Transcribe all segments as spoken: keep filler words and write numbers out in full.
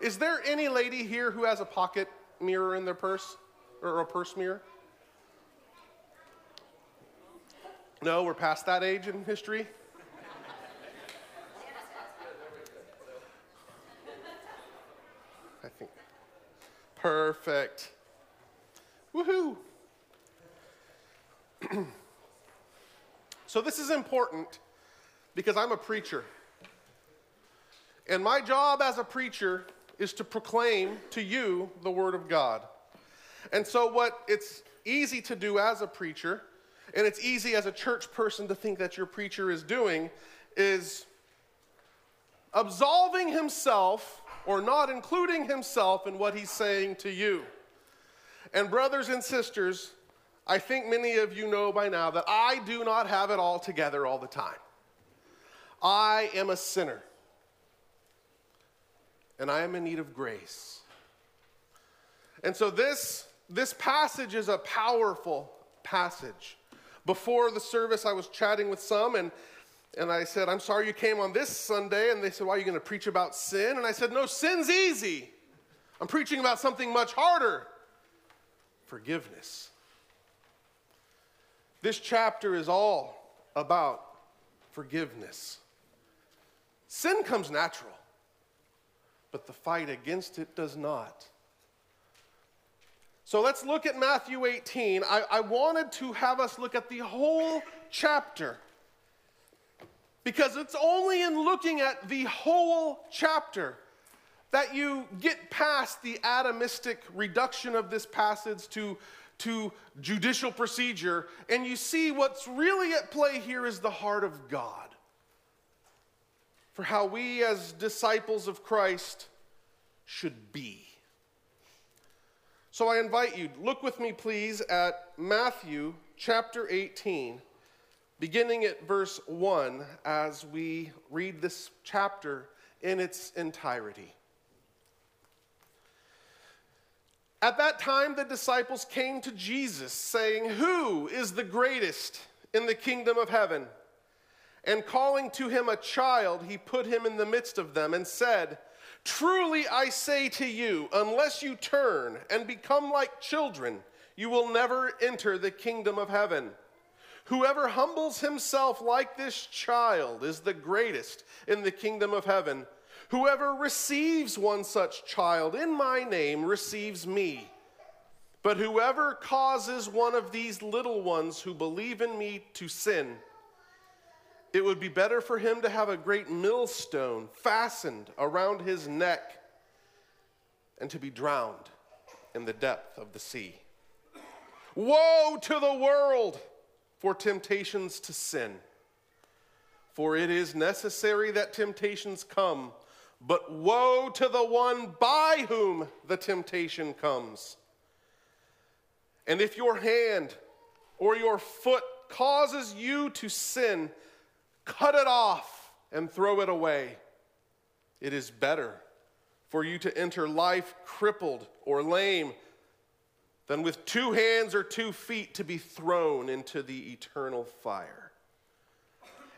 Is there any lady here who has a pocket mirror in their purse or a purse mirror? No, we're past that age in history. I think. Perfect. Woohoo. So this is important because I'm a preacher. And my job as a preacher is to proclaim to you the Word of God. And so what it's easy to do as a preacher, and it's easy as a church person to think that your preacher is doing, is absolving himself or not including himself in what he's saying to you. And brothers and sisters, I think many of you know by now that I do not have it all together all the time. I am a sinner. And I am in need of grace. And so this, this passage is a powerful passage. Before the service, I was chatting with some, and, and I said, I'm sorry you came on this Sunday. And they said, why are you going to preach about sin? And I said, no, sin's easy. I'm preaching about something much harder. Forgiveness. This chapter is all about forgiveness. Sin comes natural. But the fight against it does not. So let's look at Matthew eighteen. I, I wanted to have us look at the whole chapter, because it's only in looking at the whole chapter that you get past the atomistic reduction of this passage to, to judicial procedure, and you see what's really at play here is the heart of God. For how we as disciples of Christ should be. So I invite you, look with me please at Matthew chapter eighteen, beginning at verse one, as we read this chapter in its entirety. At that time the disciples came to Jesus, saying, "Who is the greatest in the kingdom of heaven?" And calling to him a child, he put him in the midst of them and said, "Truly I say to you, unless you turn and become like children, you will never enter the kingdom of heaven. Whoever humbles himself like this child is the greatest in the kingdom of heaven. Whoever receives one such child in my name receives me. But whoever causes one of these little ones who believe in me to sin, it would be better for him to have a great millstone fastened around his neck and to be drowned in the depth of the sea. Woe to the world for temptations to sin. For it is necessary that temptations come, but woe to the one by whom the temptation comes. And if your hand or your foot causes you to sin, cut it off and throw it away. It is better for you to enter life crippled or lame than with two hands or two feet to be thrown into the eternal fire.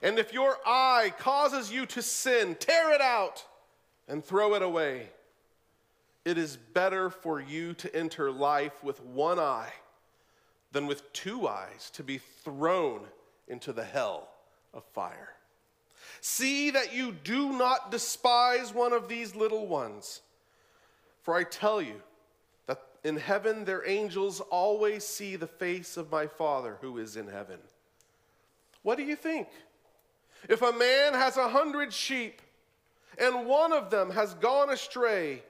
And if your eye causes you to sin, tear it out and throw it away. It is better for you to enter life with one eye than with two eyes to be thrown into the hell of fire. See that you do not despise one of these little ones, for I tell you that in heaven their angels always see the face of my Father who is in heaven. What do you think? If a man has a hundred sheep and one of them has gone astray,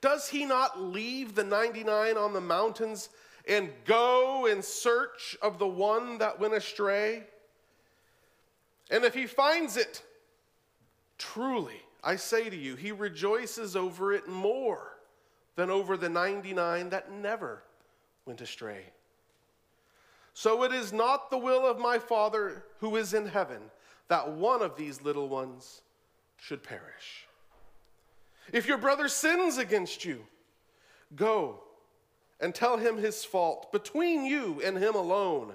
does he not leave the ninety-nine on the mountains and go in search of the one that went astray? And if he finds it, truly, I say to you, he rejoices over it more than over the ninety-nine that never went astray. So it is not the will of my Father who is in heaven that one of these little ones should perish. If your brother sins against you, go and tell him his fault between you and him alone.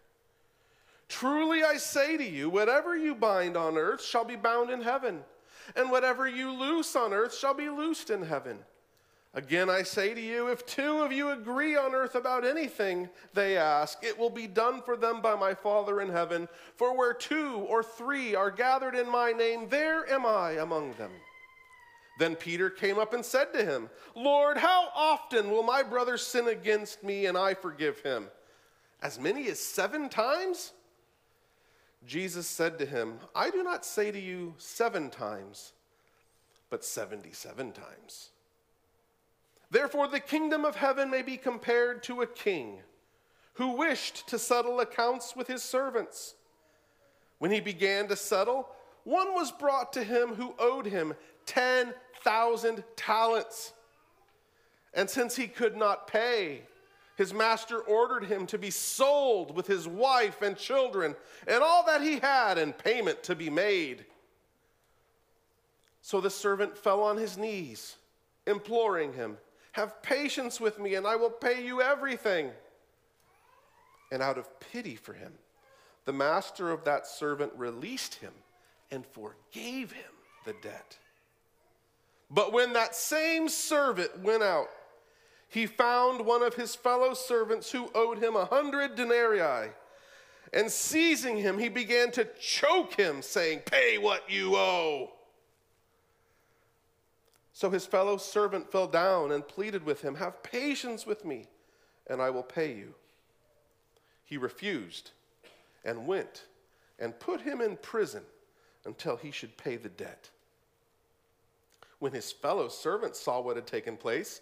Truly I say to you, whatever you bind on earth shall be bound in heaven, and whatever you loose on earth shall be loosed in heaven. Again, I say to you, if two of you agree on earth about anything they ask, it will be done for them by my Father in heaven. For where two or three are gathered in my name, there am I among them. Then Peter came up and said to him, Lord, how often will my brother sin against me and I forgive him? As many as seven times? Jesus said to him, I do not say to you seven times, but seventy-seven times. Therefore, the kingdom of heaven may be compared to a king who wished to settle accounts with his servants. When he began to settle, one was brought to him who owed him ten thousand talents. And since he could not pay, his master ordered him to be sold with his wife and children and all that he had, and payment to be made. So the servant fell on his knees, imploring him, have patience with me, and I will pay you everything. And out of pity for him, the master of that servant released him and forgave him the debt. But when that same servant went out, he found one of his fellow servants who owed him a hundred denarii. And seizing him, he began to choke him, saying, pay what you owe. So his fellow servant fell down and pleaded with him, have patience with me, and I will pay you. He refused and went and put him in prison until he should pay the debt. When his fellow servants saw what had taken place,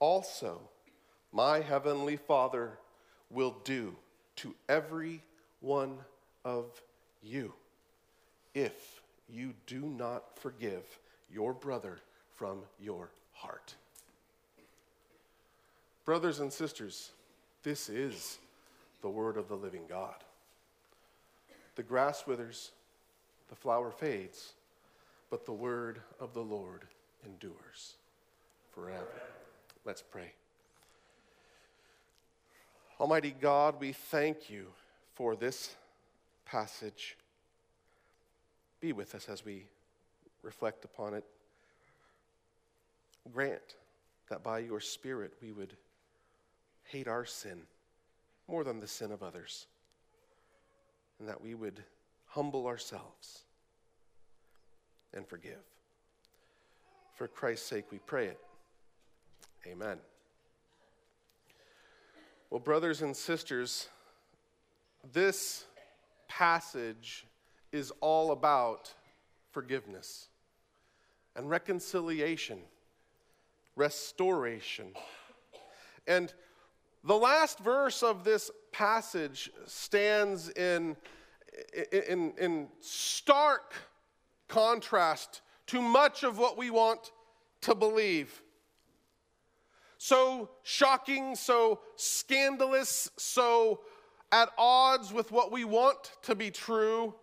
also my heavenly Father will do to every one of you if you do not forgive your brother from your heart. Brothers and sisters, this is the word of the living God. The grass withers, the flower fades, but the word of the Lord endures forever. Let's pray. Almighty God, we thank you for this passage. Be with us as we reflect upon it. Grant that by your Spirit we would hate our sin more than the sin of others, and that we would humble ourselves and forgive. For Christ's sake we pray it. Amen. Well, brothers and sisters, this passage is all about forgiveness and reconciliation, restoration. And the last verse of this passage stands in, in, in stark contrast to much of what we want to believe. So shocking, so scandalous, so at odds with what we want to be true,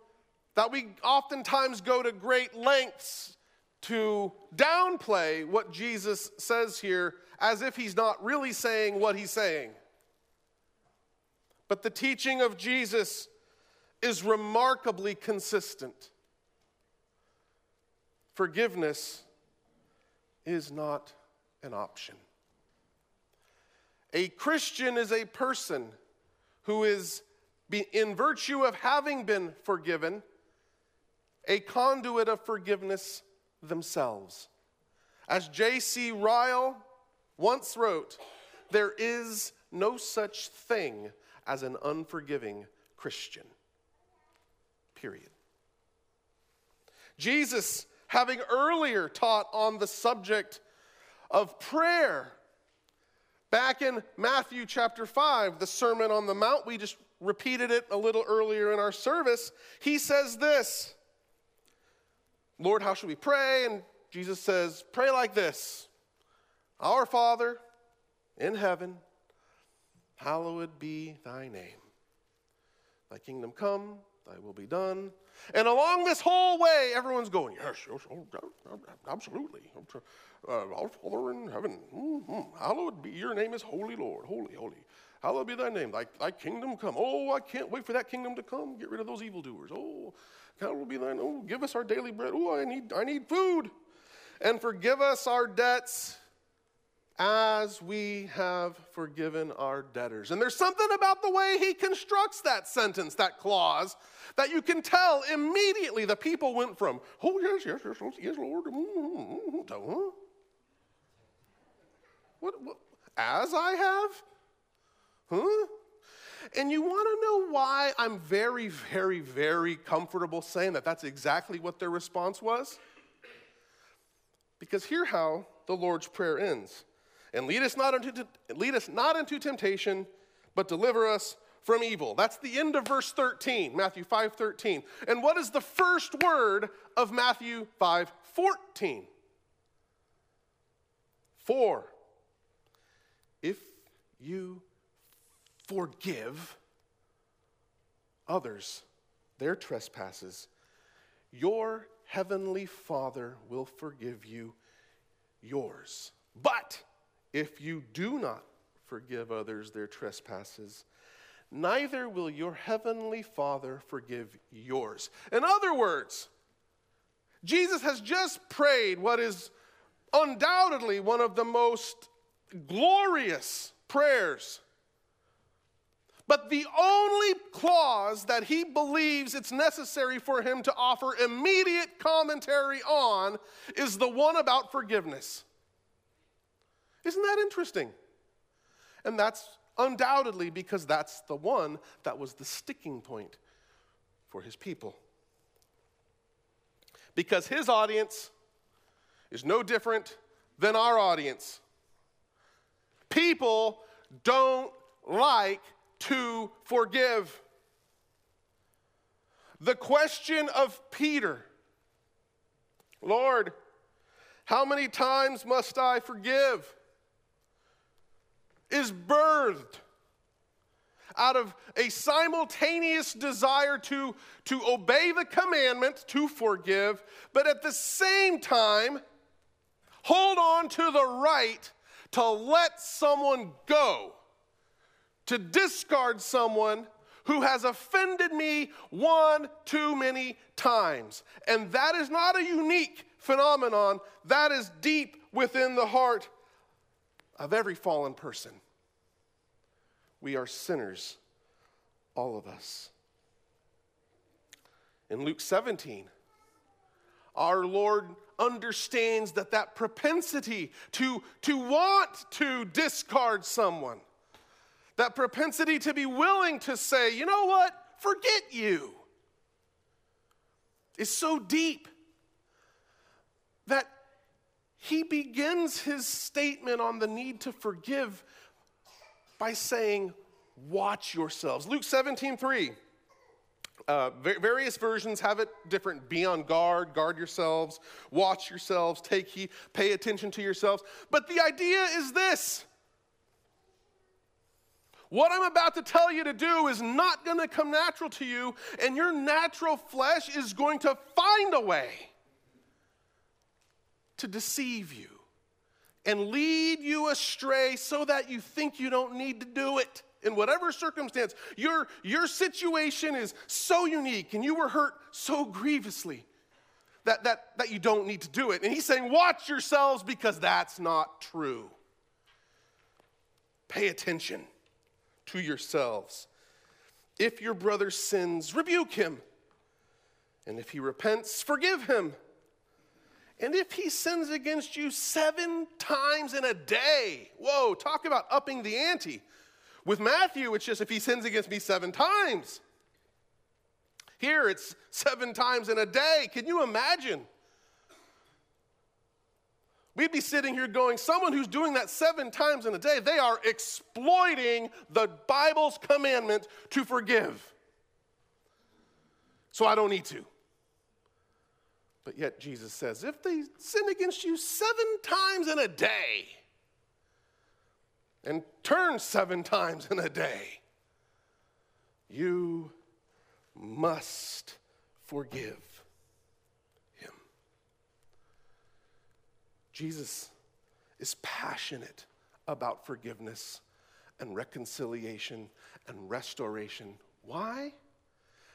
that we oftentimes go to great lengths to downplay what Jesus says here, as if he's not really saying what he's saying. But the teaching of Jesus is remarkably consistent. Forgiveness is not an option. A Christian is a person who is, in virtue of having been forgiven, a conduit of forgiveness themselves. As J C Ryle once wrote, There is no such thing as an unforgiving Christian. Period. Jesus, having earlier taught on the subject of prayer, back in Matthew chapter five, the Sermon on the Mount, we just repeated it a little earlier in our service, he says this, Lord, how should we pray? And Jesus says, pray like this, Our Father in heaven, hallowed be thy name. Thy kingdom come, thy will be done. And along this whole way, everyone's going, yes, yes, oh, absolutely. Uh, Our Father in heaven, mm-hmm. hallowed be, your name is holy, Lord, holy, holy. Hallowed be thy name, thy, thy kingdom come. Oh, I can't wait for that kingdom to come. Get rid of those evildoers. Oh, hallowed be thy name. Oh, give us our daily bread. Oh, I need, I need food. And forgive us our debts as we have forgiven our debtors. And there's something about the way he constructs that sentence, that clause, that you can tell immediately the people went from, oh, yes, yes, yes, yes, Lord. Mm-hmm, huh? What, what, as I have? Huh? And you want to know why I'm very, very, very comfortable saying that that's exactly what their response was? Because hear how the Lord's Prayer ends. And lead us not into lead us not into temptation, but deliver us from evil. That's the end of verse thirteen, Matthew five thirteen. And what is the first word of Matthew five fourteen? For if you forgive others their trespasses, your heavenly Father will forgive you yours. But if you do not forgive others their trespasses, neither will your heavenly Father forgive yours. In other words, Jesus has just prayed what is undoubtedly one of the most glorious prayers. But the only clause that he believes it's necessary for him to offer immediate commentary on is the one about forgiveness. Isn't that interesting? And that's undoubtedly because that's the one that was the sticking point for his people. Because his audience is no different than our audience. People don't like to forgive. The question of Peter, Lord, how many times must I forgive? Is birthed out of a simultaneous desire to, to obey the commandment, to forgive, but at the same time, hold on to the right to let someone go, to discard someone who has offended me one too many times. And that is not a unique phenomenon. That is deep within the heart of every fallen person. We are sinners, all of us. In Luke seventeen, our Lord understands that that propensity to, to want to discard someone, that propensity to be willing to say, you know what, forget you, is so deep that he begins his statement on the need to forgive by saying, watch yourselves. Luke seventeen three. Uh, various versions have it different. Be on guard, guard yourselves, watch yourselves, take heed, pay attention to yourselves. But the idea is this. What I'm about to tell you to do is not going to come natural to you, and your natural flesh is going to find a way to deceive you and lead you astray so that you think you don't need to do it in whatever circumstance. Your, your situation is so unique and you were hurt so grievously that, that, that you don't need to do it. And he's saying, watch yourselves because that's not true. Pay attention to yourselves. If your brother sins, rebuke him. And if he repents, forgive him. And if he sins against you seven times in a day, whoa, talk about upping the ante. With Matthew, it's just if he sins against me seven times. Here, it's seven times in a day. Can you imagine? We'd be sitting here going, someone who's doing that seven times in a day, they are exploiting the Bible's commandment to forgive. So I don't need to. But yet Jesus says, if they sin against you seven times in a day and turn seven times in a day, you must forgive him. Jesus is passionate about forgiveness and reconciliation and restoration. Why?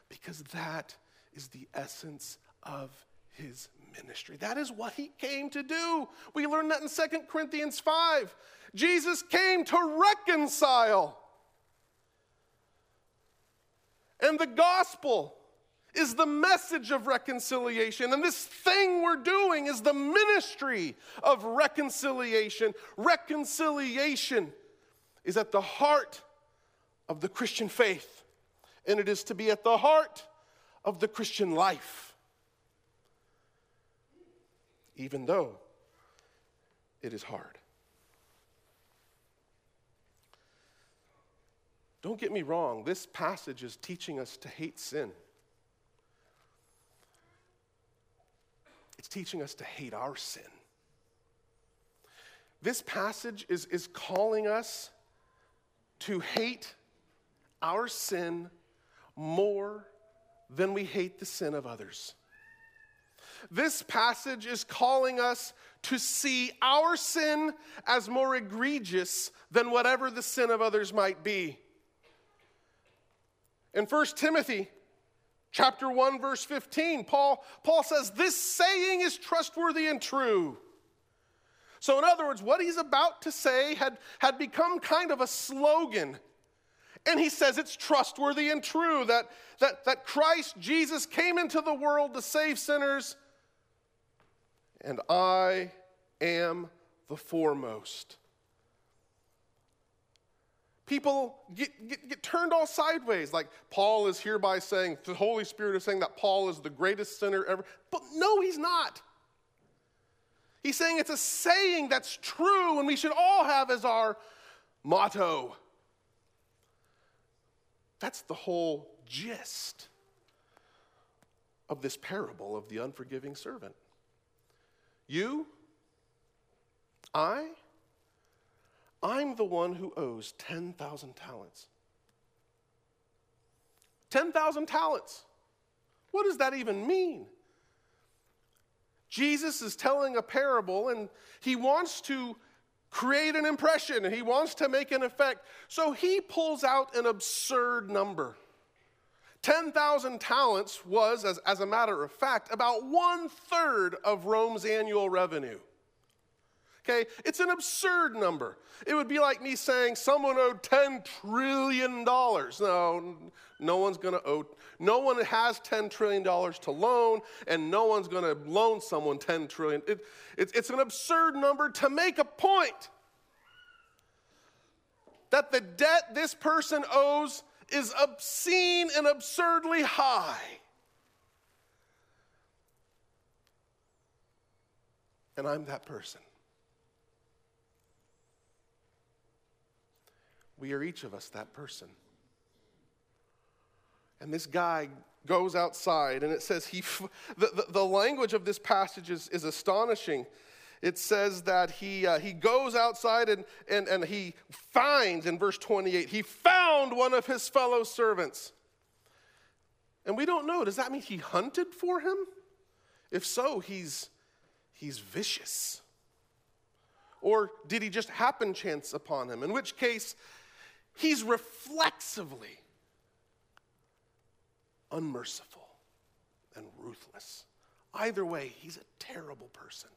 Because that is the essence of his ministry. That is what he came to do. We learned that in Second Corinthians five. Jesus came to reconcile. And the gospel is the message of reconciliation. And this thing we're doing is the ministry of reconciliation. Reconciliation is at the heart of the Christian faith. And it is to be at the heart of the Christian life. Even though it is hard. Don't get me wrong, this passage is teaching us to hate sin. It's teaching us to hate our sin. This passage is, is calling us to hate our sin more than we hate the sin of others. This passage is calling us to see our sin as more egregious than whatever the sin of others might be. In First Timothy chapter one, verse fifteen, Paul, Paul says, this saying is trustworthy and true. So in other words, what he's about to say had, had become kind of a slogan. And he says it's trustworthy and true that, that, that Christ Jesus came into the world to save sinners. And I am the foremost. People get, get, get turned all sideways. Like Paul is hereby saying, the Holy Spirit is saying that Paul is the greatest sinner ever. But no, he's not. He's saying it's a saying that's true and we should all have as our motto. That's the whole gist of this parable of the unforgiving servant. You, I, I'm the one who owes ten thousand talents. ten thousand talents. What does that even mean? Jesus is telling a parable and he wants to create an impression and he wants to make an effect. So he pulls out an absurd number. ten thousand talents was, as, as a matter of fact, about one-third of Rome's annual revenue. Okay? It's an absurd number. It would be like me saying someone owed ten trillion dollars. No, no one's going to owe, no one has ten trillion dollars to loan, and no one's going to loan someone ten trillion dollars. It, it, it's an absurd number to make a point that the debt this person owes is obscene and absurdly high. And I'm that person. We are each of us that person. And this guy goes outside, and it says he, the, the, the language of this passage is, is astonishing. It says that he uh, he goes outside and, and, and he finds, in verse twenty-eight, he found one of his fellow servants. And we don't know. Does that mean he hunted for him? If so, he's he's vicious. Or did he just happen chance upon him? In which case, he's reflexively unmerciful and ruthless. Either way, he's a terrible person.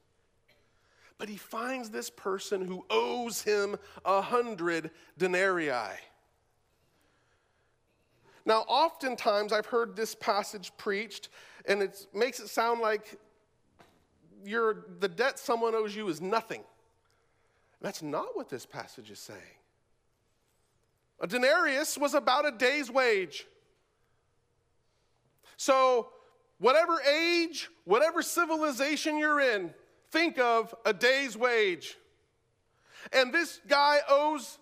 But he finds this person who owes him a hundred denarii. Now, oftentimes I've heard this passage preached, and it makes it sound like your, the debt someone owes you is nothing. That's not what this passage is saying. A denarius was about a day's wage. So whatever age, whatever civilization you're in, think of a day's wage. And this guy owes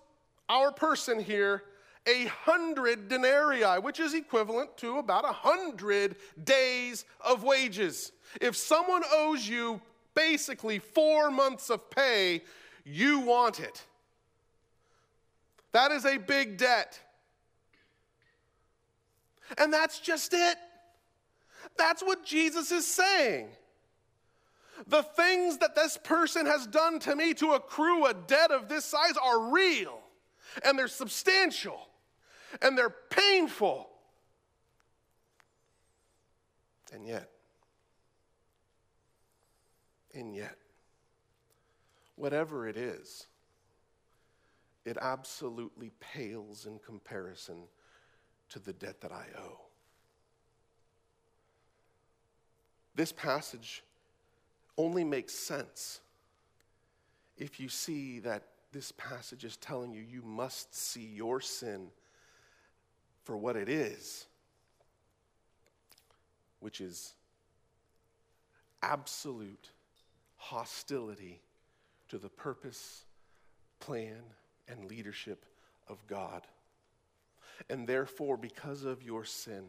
our person here a hundred denarii, which is equivalent to about a hundred days of wages. If someone owes you basically four months of pay, you want it. That is a big debt. And that's just it. That's what Jesus is saying. The things that this person has done to me to accrue a debt of this size are real, and they're substantial, and they're painful. And yet, and yet, whatever it is, it absolutely pales in comparison to the debt that I owe. This passage only makes sense if you see that this passage is telling you you must see your sin for what it is, which is absolute hostility to the purpose, plan, and leadership of God. And therefore, because of your sin,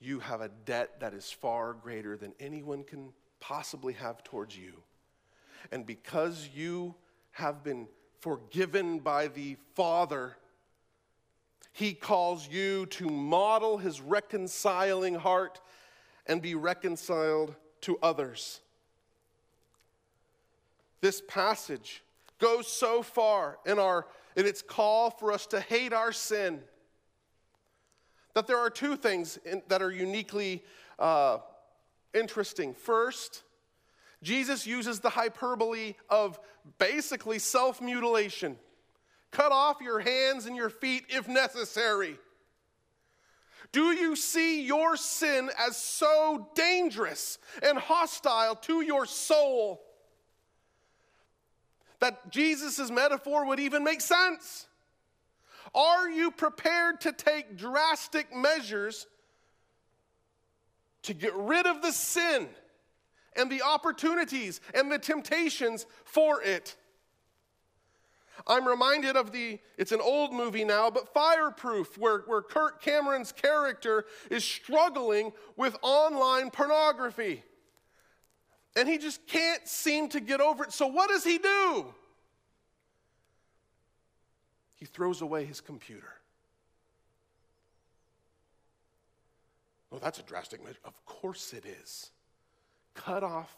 you have a debt that is far greater than anyone can possibly have towards you. And because you have been forgiven by the Father, he calls you to model his reconciling heart and be reconciled to others. This passage goes so far in our in its call for us to hate our sin that there are two things in, that are uniquely uh, interesting. First, Jesus uses the hyperbole of basically self-mutilation. Cut off your hands and your feet if necessary. Do you see your sin as so dangerous and hostile to your soul that Jesus' metaphor would even make sense? Are you prepared to take drastic measures to get rid of the sin and the opportunities and the temptations for it? I'm reminded of the, it's an old movie now, but Fireproof, where, where Kirk Cameron's character is struggling with online pornography. And he just can't seem to get over it. So what does he do? He throws away his computer. Well, that's a drastic measure. Of course it is. Cut off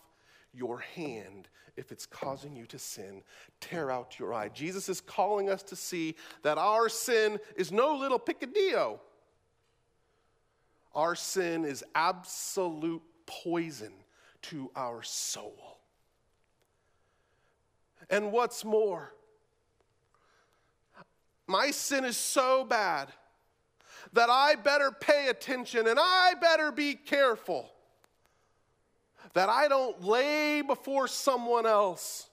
your hand if it's causing you to sin. Tear out your eye. Jesus is calling us to see that our sin is no little picadillo. Our sin is absolute poison to our soul. And what's more, my sin is so bad that I better pay attention and I better be careful that I don't lay before someone else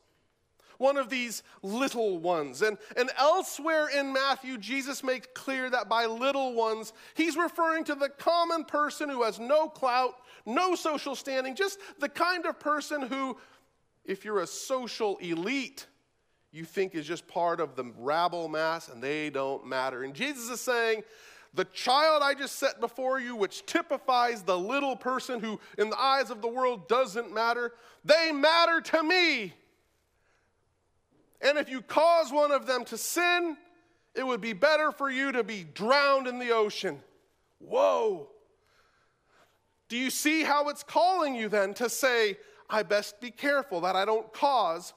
one of these little ones. And, and elsewhere in Matthew, Jesus makes clear that by little ones, he's referring to the common person who has no clout, no social standing, just the kind of person who, if you're a social elite, you think is just part of the rabble mass and they don't matter. And Jesus is saying, the child I just set before you, which typifies the little person who in the eyes of the world doesn't matter, they matter to me. And if you cause one of them to sin, it would be better for you to be drowned in the ocean. Whoa. Do you see how it's calling you then to say, I best be careful that I don't cause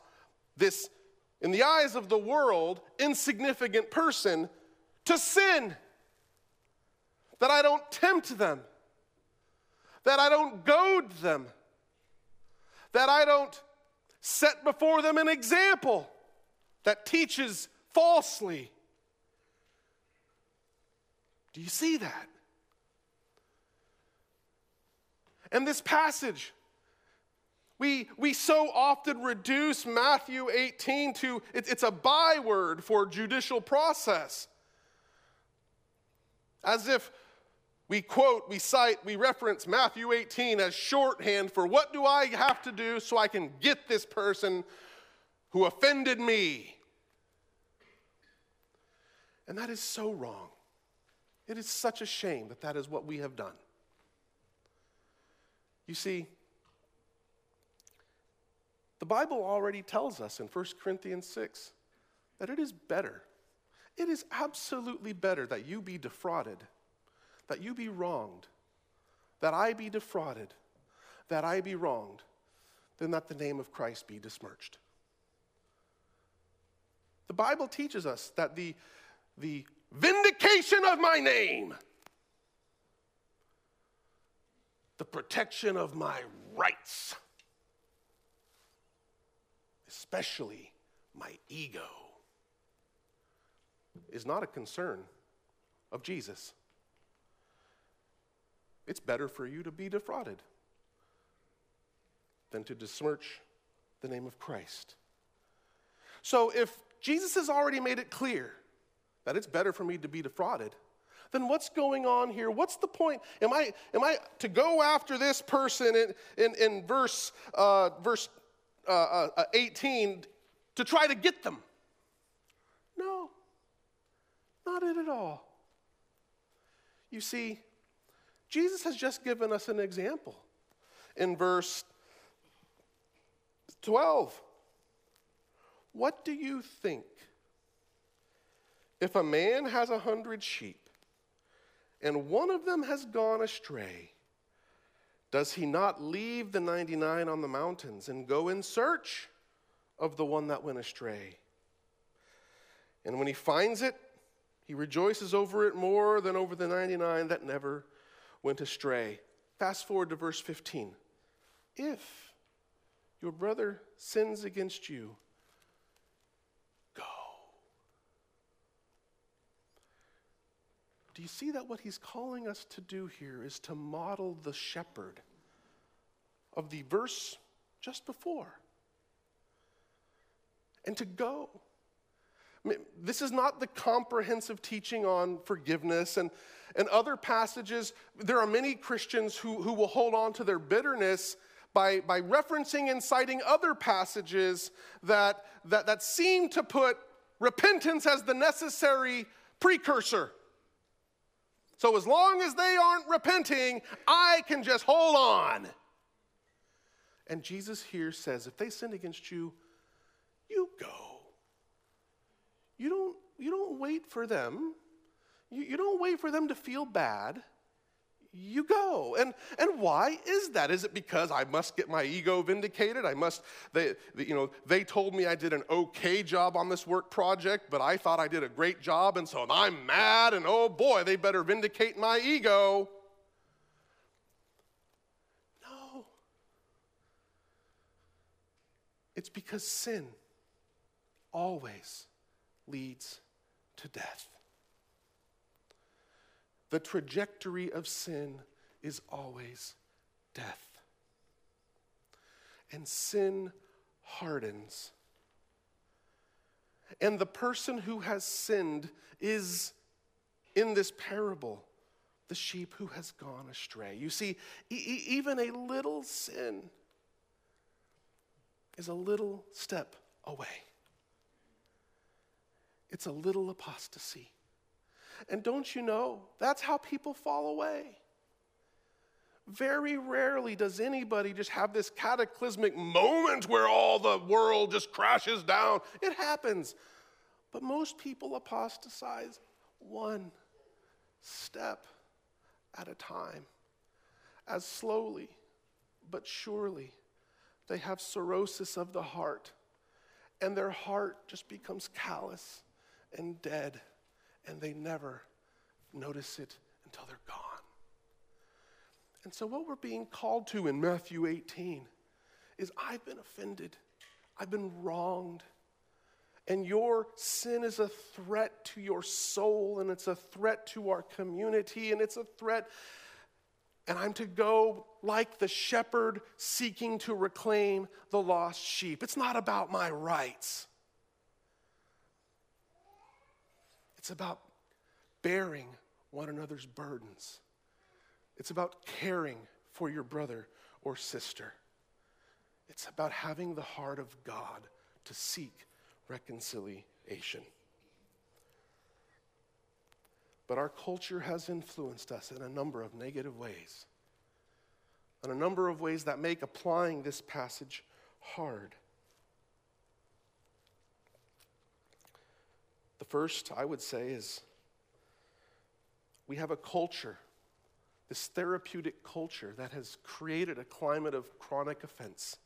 this, in the eyes of the world, insignificant person to sin? That I don't tempt them? That I don't goad them? That I don't set before them an example that teaches falsely? Do you see that? And this passage We, we so often reduce Matthew eighteen to, it, it's a byword for judicial process. As if we quote, we cite, we reference Matthew eighteen as shorthand for what do I have to do so I can get this person who offended me. And that is so wrong. It is such a shame that that is what we have done. You see, the Bible already tells us in First Corinthians six that it is better. It is absolutely better that you be defrauded, that you be wronged, that I be defrauded, that I be wronged, than that the name of Christ be besmirched. The Bible teaches us that the, the vindication of my name, the protection of my rights, especially my ego, is not a concern of Jesus. It's better for you to be defrauded than to besmirch the name of Christ. So if Jesus has already made it clear that it's better for me to be defrauded, then what's going on here? What's the point? Am I, am I to go after this person in, in, in verse, uh, verse Uh, uh, eighteen to try to get them? No, not it at all. You see, Jesus has just given us an example in verse twelve. What do you think? If a man has a hundred sheep and one of them has gone astray, does he not leave the ninety-nine on the mountains and go in search of the one that went astray? And when he finds it, he rejoices over it more than over the ninety-nine that never went astray. Fast forward to verse fifteen. If your brother sins against you, go. Do you see that what he's calling us to do here is to model the shepherd of the verse just before? And to go. I mean, this is not the comprehensive teaching on forgiveness and, and other passages. There are many Christians who, who will hold on to their bitterness by, by referencing and citing other passages that, that, that seem to put repentance as the necessary precursor. So as long as they aren't repenting, I can just hold on. And Jesus here says, if they sin against you, you go. You don't, you don't wait for them. You, you don't wait for them to feel bad. You go. And, and why is that? Is it because I must get my ego vindicated? I must, they, they, you know, they told me I did an okay job on this work project, but I thought I did a great job, and so I'm mad, and oh boy, they better vindicate my ego. No. It's because sin always leads to death. The trajectory of sin is always death. And sin hardens. And the person who has sinned is, in this parable, the sheep who has gone astray. You see, e- even a little sin is a little step away. It's a little apostasy. And don't you know, that's how people fall away. Very rarely does anybody just have this cataclysmic moment where all the world just crashes down. It happens. But most people apostatize one step at a time, as slowly but surely they have cirrhosis of the heart, and their heart just becomes callous and dead. And they never notice it until they're gone. And so what we're being called to in Matthew eighteen is I've been offended. I've been wronged. And your sin is a threat to your soul, and it's a threat to our community, and it's a threat and I'm to go like the shepherd seeking to reclaim the lost sheep. It's not about my rights. It's about bearing one another's burdens. It's about caring for your brother or sister. It's about having the heart of God to seek reconciliation. But our culture has influenced us in a number of negative ways, in a number of ways that make applying this passage hard. The first, I would say, is we have a culture, this therapeutic culture, that has created a climate of chronic offense,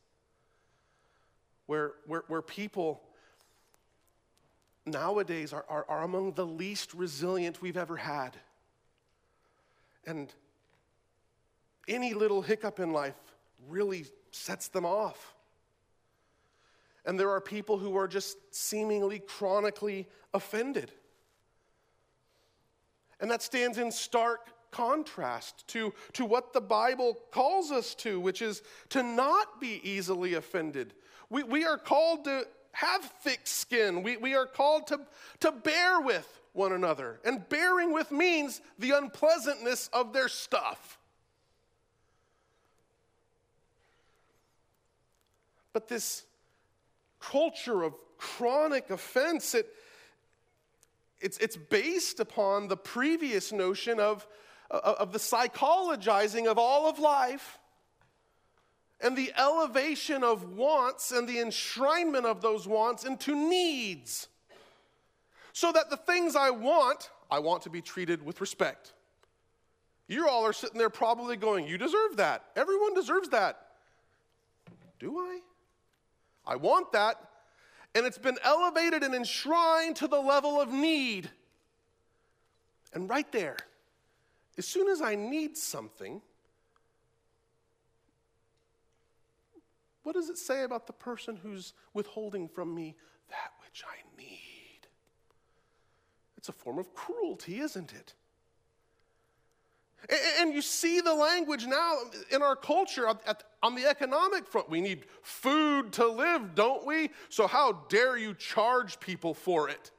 where, where, where people nowadays are, are, are among the least resilient we've ever had. And any little hiccup in life really sets them off. And there are people who are just seemingly chronically offended. And that stands in stark contrast to, to what the Bible calls us to, which is to not be easily offended. We, we are called to have thick skin. We, we are called to, to bear with one another. And bearing with means the unpleasantness of their stuff. But this culture of chronic offense, it, it's, it's based upon the previous notion of, of the psychologizing of all of life, and the elevation of wants and the enshrinement of those wants into needs. So that the things I want, I want to be treated with respect. You all are sitting there probably going, you deserve that. Everyone deserves that. Do I? I want that. And it's been elevated and enshrined to the level of need. And right there, as soon as I need something, what does it say about the person who's withholding from me that which I need? It's a form of cruelty, isn't it? And you see the language now in our culture on the economic front. We need food to live, don't we? So how dare you charge people for it?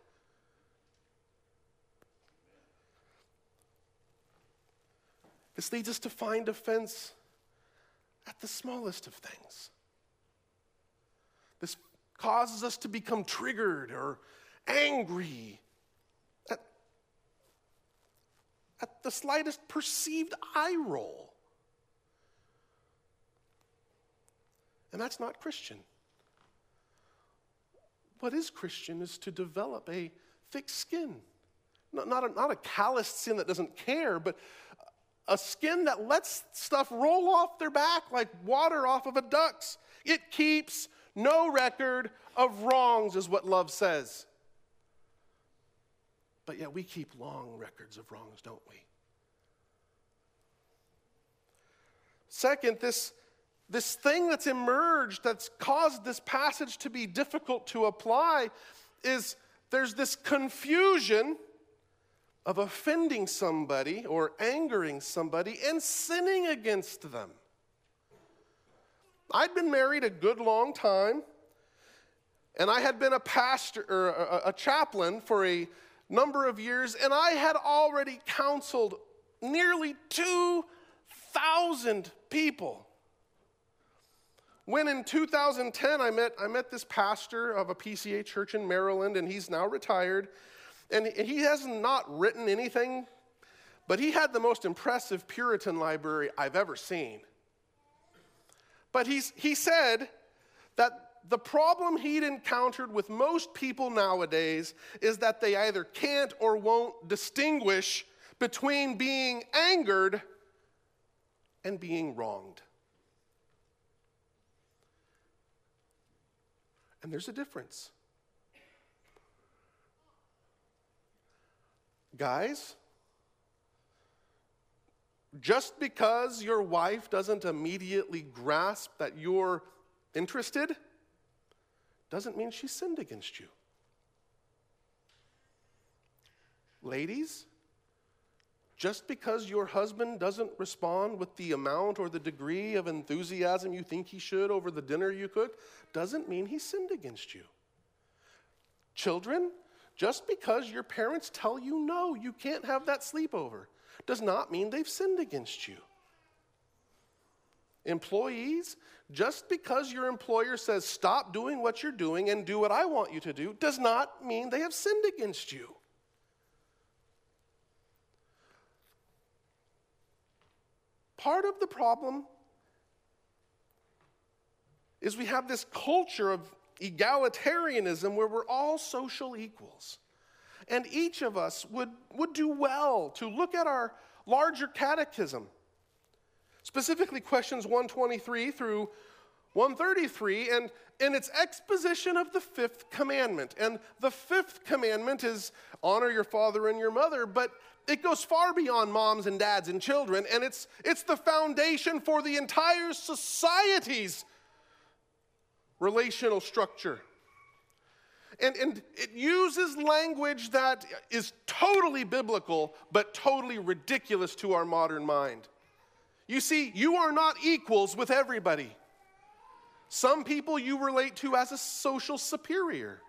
This leads us to find offense at the smallest of things. This causes us to become triggered or angry at, at the slightest perceived eye roll. And that's not Christian. What is Christian is to develop a thick skin. Not, not, a, not a calloused sin that doesn't care, but a skin that lets stuff roll off their back like water off of a duck's. It keeps no record of wrongs, is what love says. But yet we keep long records of wrongs, don't we? Second, this, this thing that's emerged that's caused this passage to be difficult to apply is there's this confusion of offending somebody or angering somebody and sinning against them. I'd been married a good long time, and I had been a pastor or a, a chaplain for a number of years, and I had already counseled nearly two thousand people. When in two thousand ten I met I met this pastor of a P C A church in Maryland, and he's now retired, and he has not written anything, but he had the most impressive Puritan library I've ever seen. But he's, he said that the problem he'd encountered with most people nowadays is that they either can't or won't distinguish between being angered and being wronged. And there's a difference. Guys, just because your wife doesn't immediately grasp that you're interested doesn't mean she sinned against you. Ladies, Just because your husband doesn't respond with the amount or the degree of enthusiasm you think he should over the dinner you cooked doesn't mean he sinned against you. Children, just because your parents tell you no, you can't have that sleepover, does not mean they've sinned against you. Employees, just because your employer says stop doing what you're doing and do what I want you to do, does not mean they have sinned against you. Part of the problem is we have this culture of egalitarianism where we're all social equals. And each of us would, would do well to look at our larger catechism, specifically questions one twenty-three through one thirty-three, and in its exposition of the fifth commandment. And the fifth commandment is honor your father and your mother, but it goes far beyond moms and dads and children, and it's, it's the foundation for the entire society's relational structure. And, and it uses language that is totally biblical, but totally ridiculous to our modern mind. You see, you are not equals with everybody. Some people you relate to as a social superior,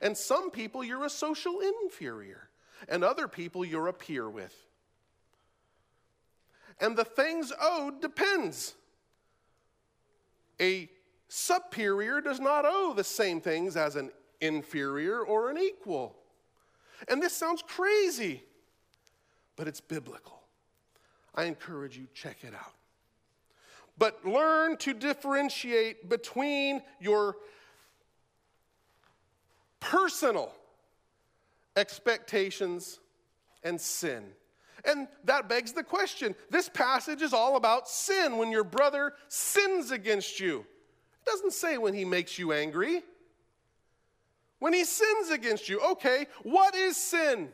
and some people you're a social inferior, and other people you're a peer with. And the things owed depends. A superior does not owe the same things as an inferior or an equal. And this sounds crazy, but it's biblical. I encourage you, check it out. But learn to differentiate between your personal expectations and sin. And that begs the question, this passage is all about sin. When your brother sins against you, it doesn't say when he makes you angry. When he sins against you, okay, what is sin?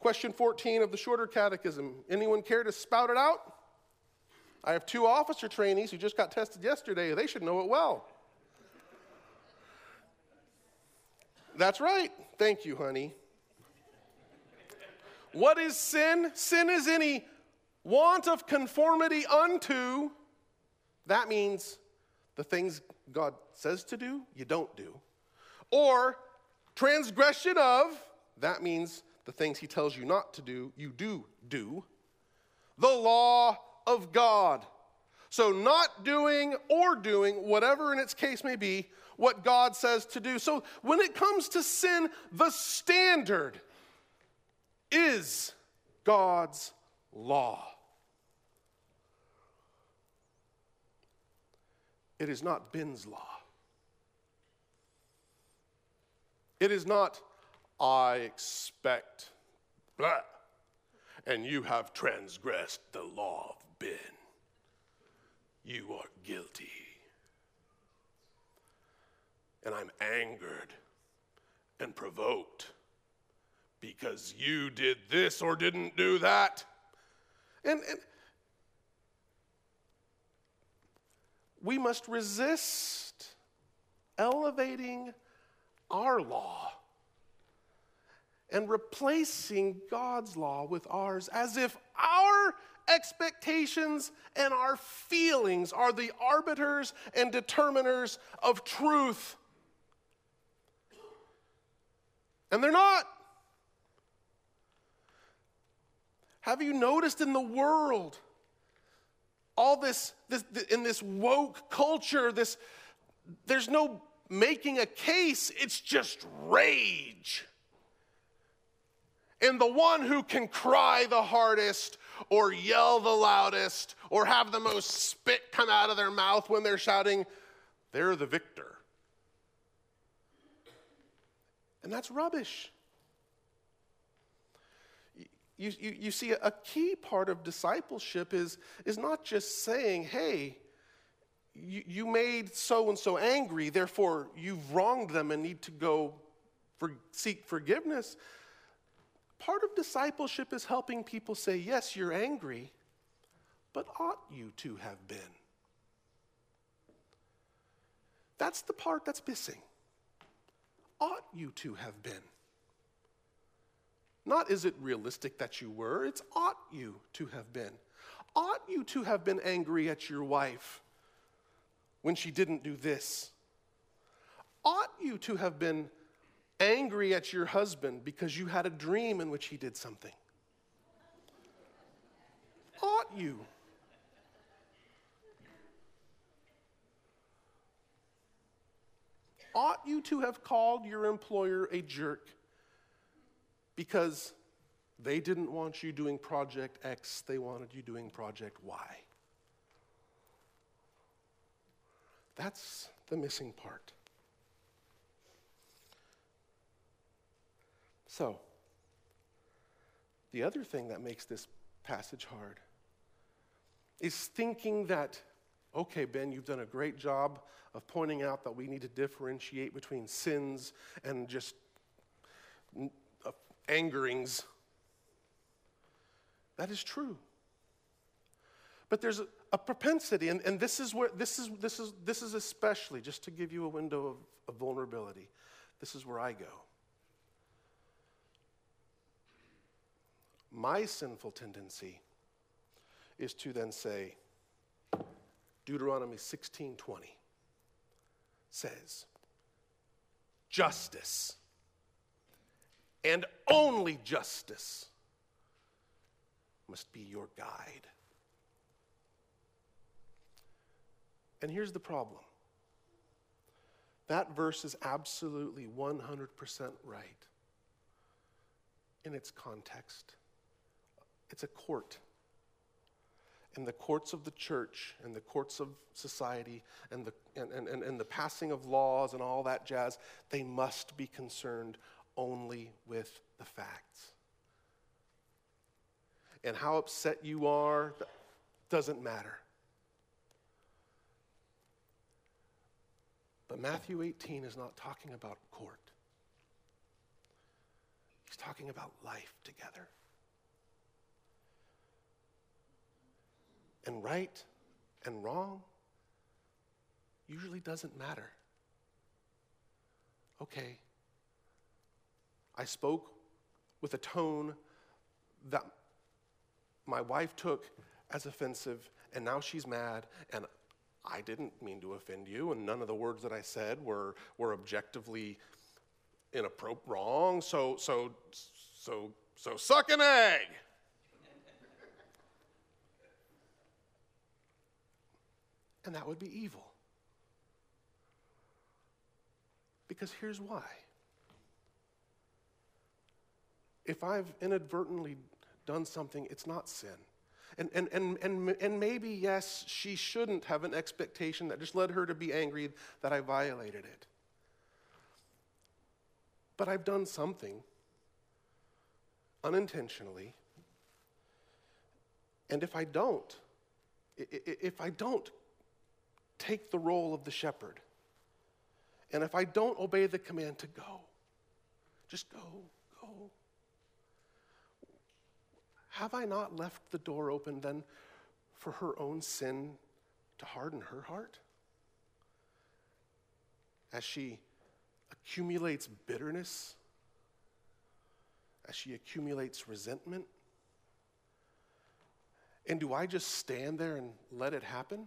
Question fourteen of the Shorter Catechism. Anyone care to spout it out? I have two officer trainees who just got tested yesterday. They should know it well. That's right. Thank you, honey. What is sin? Sin is any want of conformity unto. That means the things God says to do, you don't do. Or transgression of. That means the things he tells you not to do, you do do. The law of God. So not doing or doing, whatever in its case may be, what God says to do. So when it comes to sin, the standard is God's law. It is not Ben's law. It is not, I expect, blah, and you have transgressed the law of Ben. You are guilty. And I'm angered and provoked because you did this or didn't do that. And, and we must resist elevating our law and replacing God's law with ours as if our expectations and our feelings are the arbiters and determiners of truth. And they're not. Have you noticed in the world, all this, this in this woke culture, this there's no making a case, it's just rage. And the one who can cry the hardest or yell the loudest or have the most spit come out of their mouth when they're shouting, they're the victor. And that's rubbish. You, you, you see, a key part of discipleship is, is not just saying, hey, you, you made so-and-so angry, therefore you've wronged them and need to go for, seek forgiveness. Part of discipleship is helping people say, yes, you're angry, but ought you to have been? That's the part that's missing. Ought you to have been? Not is it realistic that you were, it's ought you to have been. Ought you to have been angry at your wife when she didn't do this? Ought you to have been angry at your husband because you had a dream in which he did something? Ought you? Ought you to have called your employer a jerk because they didn't want you doing project X, they wanted you doing project Y? That's the missing part. So, the other thing that makes this passage hard is thinking that, okay, Ben, you've done a great job of pointing out that we need to differentiate between sins and just angerings. That is true. But there's a, a propensity, and, and this is where this is this is this is especially, just to give you a window of, of vulnerability, this is where I go. My sinful tendency is to then say, Deuteronomy sixteen twenty says, justice and only justice must be your guide. And here's the problem. That verse is absolutely one hundred percent right in its context. It's a court. And the courts of the church and the courts of society and the, and, and, and the passing of laws and all that jazz, they must be concerned only with the facts. And how upset you are doesn't matter. But Matthew eighteen is not talking about court. He's talking about life together. And right and wrong usually doesn't matter. Okay, I spoke with a tone that my wife took as offensive, and now she's mad, and I didn't mean to offend you, and none of the words that I said were were objectively inappropriate, wrong, so, so, so, so suck an egg. And that would be evil. Because here's why. If I've inadvertently done something, it's not sin. And, and, and, and, and maybe, yes, she shouldn't have an expectation that just led her to be angry that I violated it. But I've done something unintentionally. And if I don't, if I don't, take the role of the shepherd. And if I don't obey the command to go, just go, go. Have I not left the door open then for her own sin to harden her heart? As she accumulates bitterness, as she accumulates resentment, and do I just stand there and let it happen?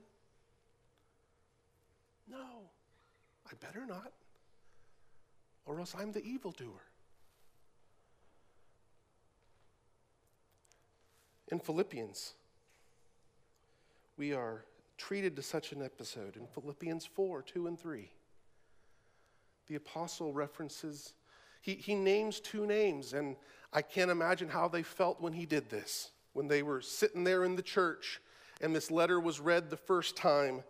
No, I better not, or else I'm the evildoer. In Philippians, we are treated to such an episode. In Philippians four, two and three, the apostle references, he, he names two names, and I can't imagine how they felt when he did this, when they were sitting there in the church and this letter was read the first time.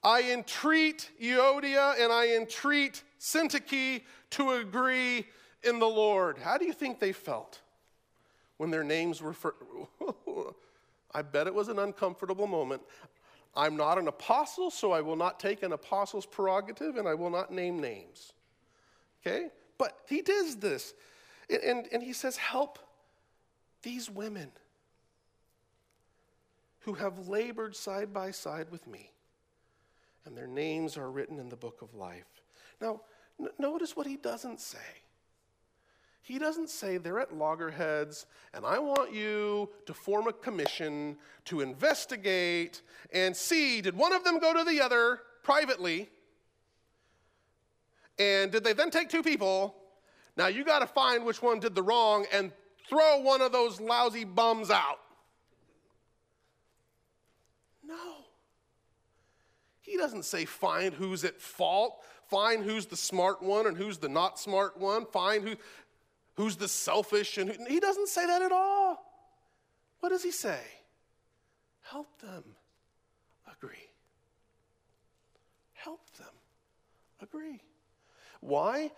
I entreat Euodia and I entreat Syntyche to agree in the Lord. How do you think they felt when their names were for? I bet it was an uncomfortable moment. I'm not an apostle, so I will not take an apostle's prerogative, and I will not name names. Okay? But he does this. And, and, and he says, help these women who have labored side by side with me. And their names are written in the book of life. Now, n- notice what he doesn't say. He doesn't say they're at loggerheads, and I want you to form a commission to investigate and see, did one of them go to the other privately? And did they then take two people? Now you got to find which one did the wrong and throw one of those lousy bums out. No. He doesn't say find who's at fault, find who's the smart one and who's the not smart one, find who... Who's the selfish? And who, he doesn't say that at all. What does he say? Help them agree. Help them agree. Why?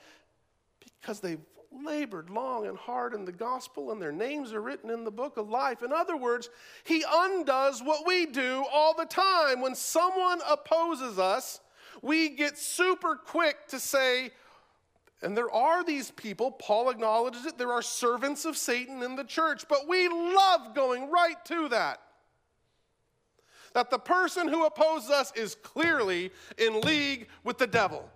Because they've labored long and hard in the gospel and their names are written in the book of life. In other words, he undoes what we do all the time. When someone opposes us, we get super quick to say, and there are these people, Paul acknowledges it, there are servants of Satan in the church, but we love going right to that. That the person who opposes us is clearly in league with the devil.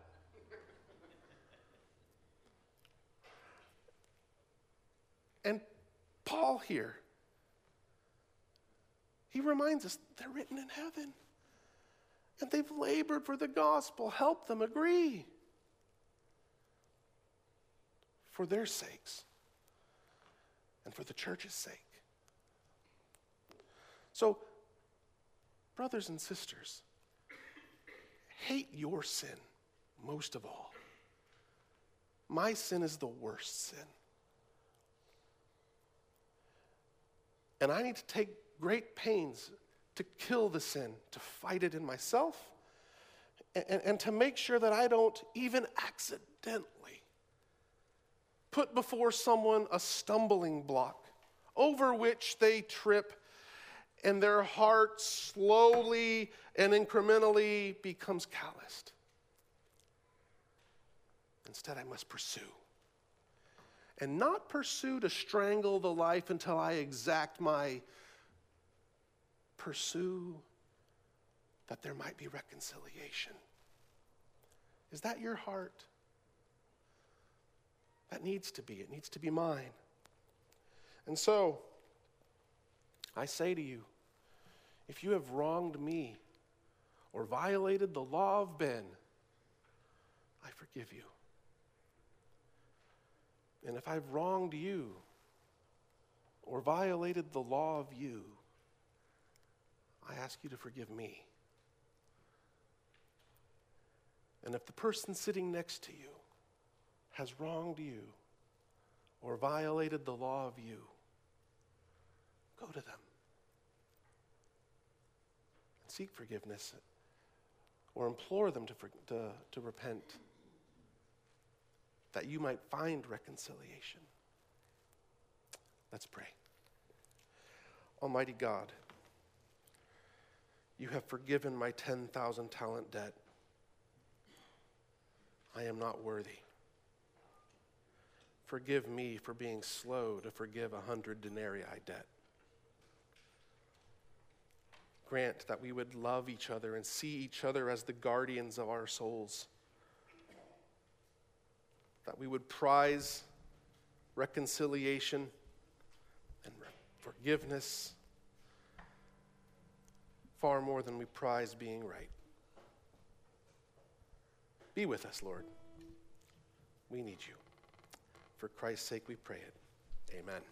And Paul here, he reminds us they're written in heaven. And they've labored for the gospel. Help them agree. For their sakes and for the church's sake. So, brothers and sisters, hate your sin most of all. My sin is the worst sin. And I need to take great pains to kill the sin, to fight it in myself, and, and to make sure that I don't even accidentally put before someone a stumbling block over which they trip, and their heart slowly and incrementally becomes calloused. Instead, I must pursue. And not pursue to strangle the life until I exact my pursue that there might be reconciliation. Is that your heart? That needs to be. It needs to be mine. And so, I say to you, if you have wronged me or violated the law of Ben, I forgive you. And if I've wronged you or violated the law of you, I ask you to forgive me. And if the person sitting next to you has wronged you or violated the law of you, go to them and seek forgiveness or implore them to, to, to repent that you might find reconciliation. Let's pray. Almighty God, you have forgiven my ten thousand talent debt. I am not worthy. Forgive me for being slow to forgive a hundred denarii debt. Grant that we would love each other and see each other as the guardians of our souls. That we would prize reconciliation and forgiveness far more than we prize being right. Be with us, Lord. We need you. For Christ's sake, we pray it. Amen.